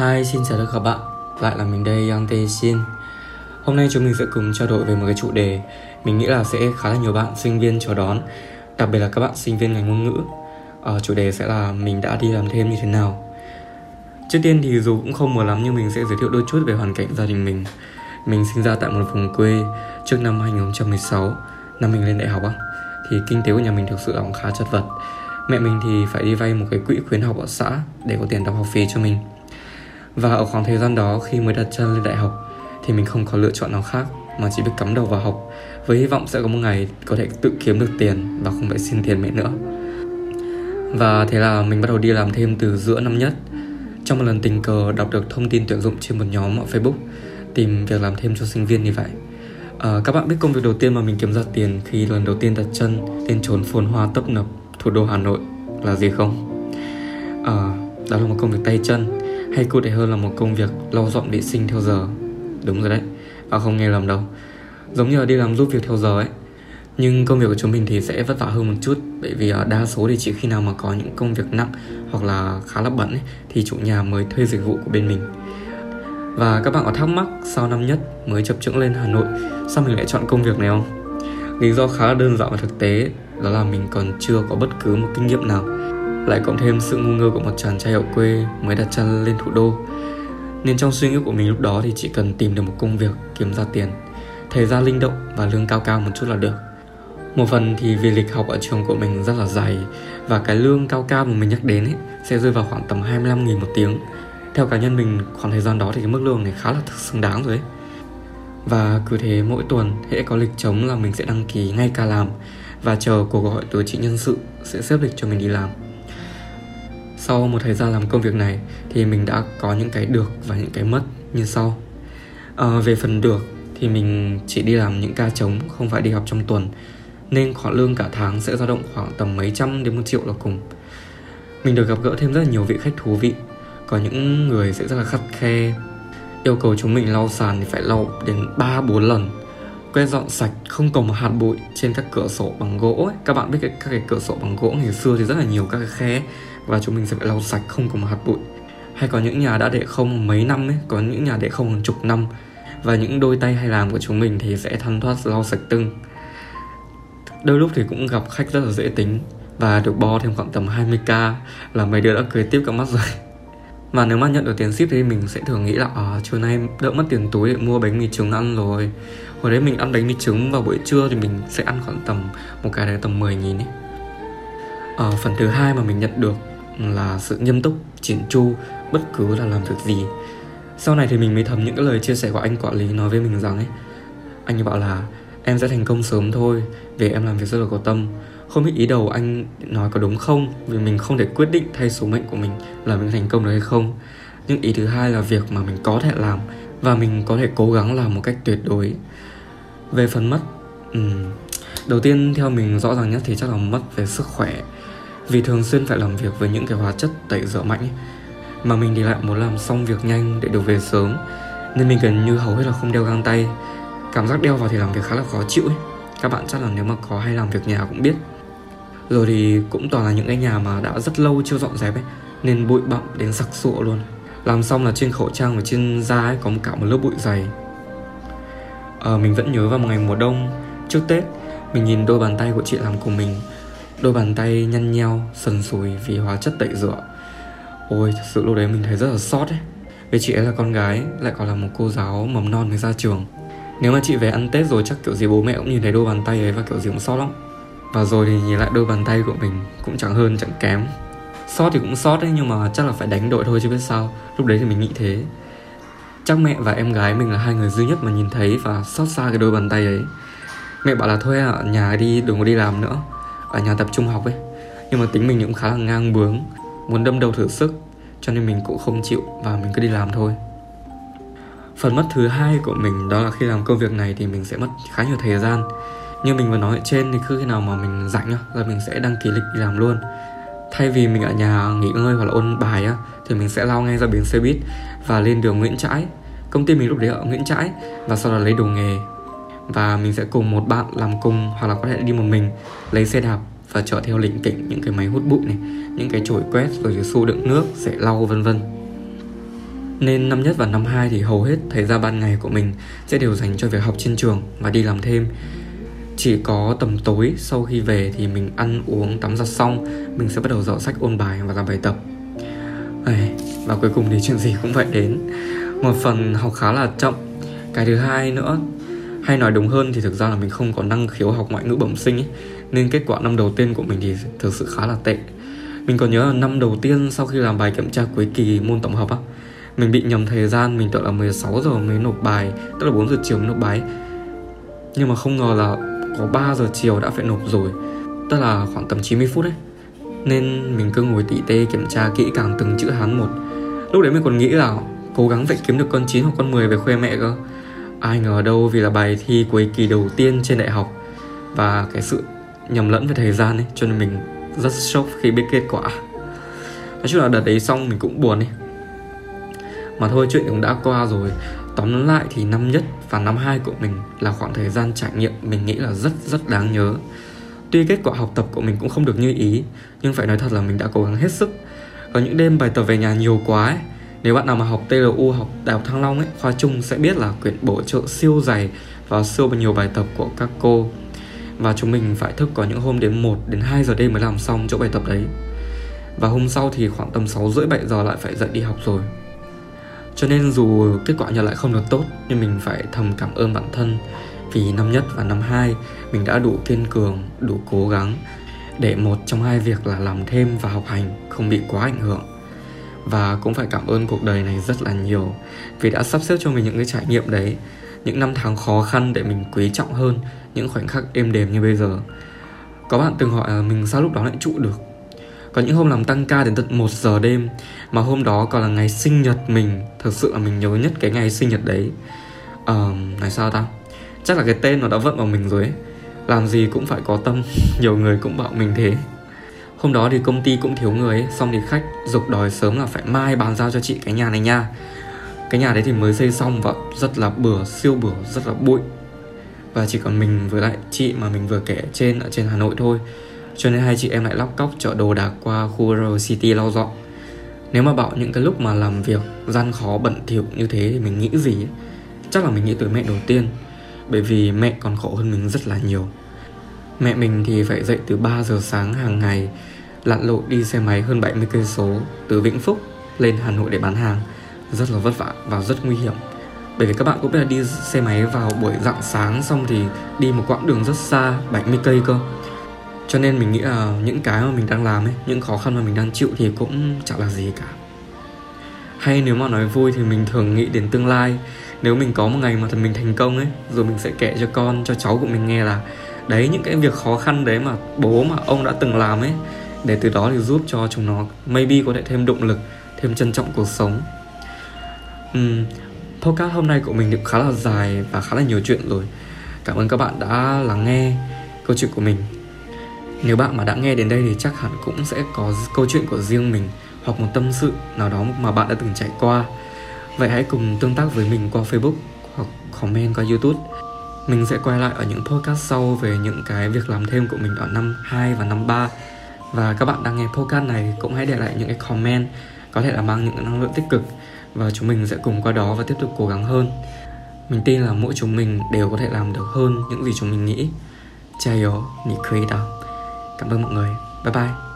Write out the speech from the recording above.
Hi, xin chào tất cả các bạn. Lại là mình đây, Yang Tae Shin. Hôm nay chúng mình sẽ cùng trao đổi về một cái chủ đề mình nghĩ là sẽ khá là nhiều bạn sinh viên chờ đón, đặc biệt là các bạn sinh viên ngành ngôn ngữ. Chủ đề sẽ là mình đã đi làm thêm như thế nào. Trước tiên thì dù cũng không mùa lắm nhưng mình sẽ giới thiệu đôi chút về hoàn cảnh gia đình mình. Mình sinh ra tại một vùng quê trước năm 2016, năm mình lên đại học á. Thì kinh tế của nhà mình thực sự là cũng khá chật vật. Mẹ mình thì phải đi vay một cái quỹ khuyến học ở xã để có tiền đóng học phí cho mình. Và ở khoảng thời gian đó, khi mới đặt chân lên đại học thì mình không có lựa chọn nào khác mà chỉ biết cắm đầu vào học, với hy vọng sẽ có một ngày có thể tự kiếm được tiền và không phải xin tiền mẹ nữa. Và thế là mình bắt đầu đi làm thêm từ giữa năm nhất. Trong một lần tình cờ đọc được thông tin tuyển dụng trên một nhóm ở Facebook tìm việc làm thêm cho sinh viên như vậy. Các bạn biết công việc đầu tiên mà mình kiếm ra tiền khi lần đầu tiên đặt chân lên chốn phồn hoa tấp nập thủ đô Hà Nội là gì không? Đó là một công việc tay chân, hay cụ thể hơn là một công việc lau dọn vệ sinh theo giờ. Đúng rồi đấy, không nghe lầm đâu. Giống như là đi làm giúp việc theo giờ ấy. Nhưng công việc của chúng mình thì sẽ vất vả hơn một chút, bởi vì đa số thì chỉ khi nào mà có những công việc nặng hoặc là khá là bận ấy, thì chủ nhà mới thuê dịch vụ của bên mình. Và các bạn có thắc mắc sau năm nhất mới chập chững lên Hà Nội, sao mình lại chọn công việc này không? Lý do khá là đơn giản và thực tế, đó là mình còn chưa có bất cứ một kinh nghiệm nào, lại cộng thêm sự ngu ngơ của một chàng trai ở quê mới đặt chân lên thủ đô. Nên trong suy nghĩ của mình lúc đó thì chỉ cần tìm được một công việc kiếm ra tiền, thời gian linh động và lương cao cao một chút là được. Một phần thì vì lịch học ở trường của mình rất là dày, và cái lương cao cao mà mình nhắc đến ấy, sẽ rơi vào khoảng tầm 25.000 một tiếng. Theo cá nhân mình, khoảng thời gian đó thì cái mức lương này khá là xứng đáng rồi ấy. Và cứ thế mỗi tuần hễ có lịch trống là mình sẽ đăng ký ngay ca làm và chờ cuộc gọi từ chị nhân sự sẽ xếp lịch cho mình đi làm. Sau một thời gian làm công việc này thì mình đã có những cái được và những cái mất như sau. Về phần được thì mình chỉ đi làm những ca trống, không phải đi học trong tuần, nên khoản lương cả tháng sẽ dao động khoảng tầm mấy trăm đến 1 triệu là cùng. Mình được gặp gỡ thêm rất là nhiều vị khách thú vị. Có những người sẽ rất là khắt khe, yêu cầu chúng mình lau sàn thì phải lau đến 3-4 lần, quét dọn sạch không còn một hạt bụi trên các cửa sổ bằng gỗ ấy. Các bạn biết các cái cửa sổ bằng gỗ ngày xưa thì rất là nhiều các cái khe, và chúng mình sẽ phải lau sạch không còn một hạt bụi. Hay có những nhà đã để không mấy năm ấy, có những nhà để không hàng chục năm, và những đôi tay hay làm của chúng mình thì sẽ thăn thoát lau sạch từng. Đôi lúc thì cũng gặp khách rất là dễ tính và được bo thêm khoảng tầm 20k là mấy đứa đã cười tiếp cả mắt rồi. Mà nếu mà nhận được tiền ship thì mình sẽ thường nghĩ là trưa nay đỡ mất tiền túi để mua bánh mì trứng ăn rồi. Hồi đấy mình ăn bánh mì trứng vào buổi trưa thì mình sẽ ăn khoảng tầm một cái đấy tầm 10.000 ấy. Phần thứ hai mà mình nhận được là sự nghiêm túc, chỉn chu bất cứ là làm việc gì. Sau này thì mình mới thấm những cái lời chia sẻ của anh quản lý nói với mình rằng ấy, anh ấy bảo là em sẽ thành công sớm thôi, vì em làm việc rất là có tâm. Không biết ý đầu anh nói có đúng không, vì mình không thể quyết định thay số mệnh của mình là mình thành công được hay không. Nhưng ý thứ hai là việc mà mình có thể làm và mình có thể cố gắng làm một cách tuyệt đối. Về phần mất, đầu tiên theo mình rõ ràng nhất thì chắc là mất về sức khỏe, vì thường xuyên phải làm việc với những cái hóa chất tẩy rửa mạnh ấy. Mà mình thì lại muốn làm xong việc nhanh để được về sớm, nên mình gần như hầu hết là không đeo găng tay. Cảm giác đeo vào thì làm việc khá là khó chịu ấy. Các bạn chắc là nếu mà có hay làm việc nhà cũng biết. Rồi thì cũng toàn là những cái nhà mà đã rất lâu chưa dọn dẹp ấy, nên bụi bặm đến sặc sụa luôn. Làm xong là trên khẩu trang và trên da ấy có cả một lớp bụi dày. Mình vẫn nhớ vào một ngày mùa đông trước Tết, mình nhìn đôi bàn tay của chị làm cùng mình, đôi bàn tay nhăn nheo, sần sùi vì hóa chất tẩy rửa. Ôi, thật sự lúc đấy mình thấy rất là xót ấy. Vì chị ấy là con gái, lại còn là một cô giáo mầm non mới ra trường. Nếu mà chị về ăn Tết rồi chắc kiểu gì bố mẹ cũng nhìn thấy đôi bàn tay ấy và kiểu gì cũng xót lắm. Và rồi thì nhìn lại đôi bàn tay của mình cũng chẳng hơn chẳng kém. Xót thì cũng xót đấy, nhưng mà chắc là phải đánh đổi thôi chứ biết sao. Lúc đấy thì mình nghĩ thế. Chắc mẹ và em gái mình là hai người duy nhất mà nhìn thấy và xót xa cái đôi bàn tay ấy. Mẹ bảo là thôi ở nhà đi, đừng có đi làm nữa, ở nhà tập trung học ấy. Nhưng mà tính mình cũng khá là ngang bướng, muốn đâm đầu thử sức, cho nên mình cũng không chịu và mình cứ đi làm thôi. Phần mất thứ hai của mình đó là khi làm công việc này thì mình sẽ mất khá nhiều thời gian. Như mình vừa nói ở trên thì cứ khi nào mà mình rảnh là mình sẽ đăng ký lịch đi làm luôn. Thay vì mình ở nhà nghỉ ngơi hoặc là ôn bài thì mình sẽ lao ngay ra bến xe buýt và lên đường Nguyễn Trãi. Công ty mình lúc đấy ở Nguyễn Trãi, và sau đó lấy đồ nghề. Và mình sẽ cùng một bạn làm cùng, hoặc là có thể đi một mình, lấy xe đạp và chở theo lỉnh kỉnh những cái máy hút bụi này, những cái chổi quét rồi xô đựng nước, sẽ lau vân vân. Nên năm nhất và năm 2 thì hầu hết thời gian ban ngày của mình sẽ đều dành cho việc học trên trường và đi làm thêm. Chỉ có tầm tối sau khi về thì mình ăn uống tắm giặt xong, mình sẽ bắt đầu dở sách ôn bài và làm bài tập. Và cuối cùng thì chuyện gì cũng phải đến. Một phần học khá là chậm. Cái thứ hai nữa, hay nói đúng hơn thì thực ra là mình không có năng khiếu học ngoại ngữ bẩm sinh ấy, nên kết quả năm đầu tiên của mình thì thực sự khá là tệ. Mình còn nhớ là năm đầu tiên sau khi làm bài kiểm tra cuối kỳ môn tổng hợp á, mình bị nhầm thời gian, mình tưởng là 16 giờ mới nộp bài, tức là 4 giờ chiều mới nộp bài. Nhưng mà không ngờ là có 3 giờ chiều đã phải nộp rồi, tức là khoảng tầm 90 phút ấy. Nên mình cứ ngồi tỉ tê kiểm tra kỹ càng từng chữ Hán một. Lúc đấy mình còn nghĩ là cố gắng phải kiếm được con 9 hoặc con 10 về khoe mẹ cơ. Ai ngờ đâu vì là bài thi cuối kỳ đầu tiên trên đại học, và cái sự nhầm lẫn về thời gian ấy, cho nên mình rất sốc khi biết kết quả. Nói chung là đợt đấy xong mình cũng buồn ấy. Mà thôi, chuyện cũng đã qua rồi. Tóm lại thì năm nhất và năm 2 của mình là khoảng thời gian trải nghiệm mình nghĩ là rất đáng nhớ. Tuy kết quả học tập của mình cũng không được như ý, nhưng phải nói thật là mình đã cố gắng hết sức. Có những đêm bài tập về nhà nhiều quá ấy. Nếu bạn nào mà học TLU, học Đại học Thăng Long ấy, khoa Trung sẽ biết là quyển bổ trợ siêu dày và siêu nhiều bài tập của các cô. Và chúng mình phải thức có những hôm đến 1 đến 2 giờ đêm mới làm xong chỗ bài tập đấy. Và hôm sau thì khoảng tầm 6:30-7 giờ lại phải dậy đi học rồi. Cho nên dù kết quả nhận lại không được tốt, nhưng mình phải thầm cảm ơn bản thân, vì năm nhất và năm 2 mình đã đủ kiên cường, đủ cố gắng để một trong hai việc là làm thêm và học hành không bị quá ảnh hưởng. Và cũng phải cảm ơn cuộc đời này rất là nhiều, vì đã sắp xếp cho mình những cái trải nghiệm đấy, những năm tháng khó khăn để mình quý trọng hơn những khoảnh khắc êm đềm như bây giờ. Có bạn từng hỏi là mình sao lúc đó lại trụ được. Có những hôm làm tăng ca đến tận 1 giờ đêm, mà hôm đó còn là ngày sinh nhật mình. Thực sự là mình nhớ nhất cái ngày sinh nhật đấy. Nói sao ta? Chắc là cái tên nó đã vận vào mình rồi ấy. Làm gì cũng phải có tâm. Nhiều người cũng bảo mình thế. Hôm đó thì công ty cũng thiếu người ấy. Xong thì khách giục đòi sớm là phải mai bàn giao cho chị cái nhà này nha. Cái nhà đấy thì mới xây xong và rất là bừa, siêu bừa, rất là bụi. Và chỉ còn mình với lại chị mà mình vừa kể trên ở trên Hà Nội thôi. Cho nên hai chị em lại lóc cóc chở đồ đạc qua khu R-City lau dọn. Nếu mà bảo những cái lúc mà làm việc gian khó bận thỉu như thế thì mình nghĩ gì ấy? Chắc là mình nghĩ tới mẹ đầu tiên. Bởi vì mẹ còn khổ hơn mình rất là nhiều. Mẹ mình thì phải dậy từ 3 giờ sáng hàng ngày, lặn lội đi xe máy hơn 70 cây số từ Vĩnh Phúc lên Hà Nội để bán hàng. Rất là vất vả và rất nguy hiểm. Bởi vì các bạn cũng biết là đi xe máy vào buổi rạng sáng xong thì đi một quãng đường rất xa, 70 cây cơ. Cho nên mình nghĩ là những cái mà mình đang làm ấy, những khó khăn mà mình đang chịu thì cũng chẳng là gì cả. Hay nếu mà nói vui thì mình thường nghĩ đến tương lai. Nếu mình có một ngày mà mình thành công ấy, rồi mình sẽ kể cho con, cho cháu của mình nghe là đấy, những cái việc khó khăn đấy mà bố mà ông đã từng làm ấy. Để từ đó thì giúp cho chúng nó maybe có thể thêm động lực, thêm trân trọng cuộc sống. Podcast hôm nay của mình cũng khá là dài và khá là nhiều chuyện rồi. Cảm ơn các bạn đã lắng nghe câu chuyện của mình. Nếu bạn mà đã nghe đến đây thì chắc hẳn cũng sẽ có câu chuyện của riêng mình, hoặc một tâm sự nào đó mà bạn đã từng trải qua. Vậy hãy cùng tương tác với mình qua Facebook hoặc comment qua YouTube. Mình sẽ quay lại ở những podcast sau về những cái việc làm thêm của mình ở năm 2 và năm 3. Và các bạn đang nghe podcast này cũng hãy để lại những cái comment, có thể là mang những năng lượng tích cực, và chúng mình sẽ cùng qua đó và tiếp tục cố gắng hơn. Mình tin là mỗi chúng mình đều có thể làm được hơn những gì chúng mình nghĩ. Chayo, Nikita. Cảm ơn mọi người. Bye bye.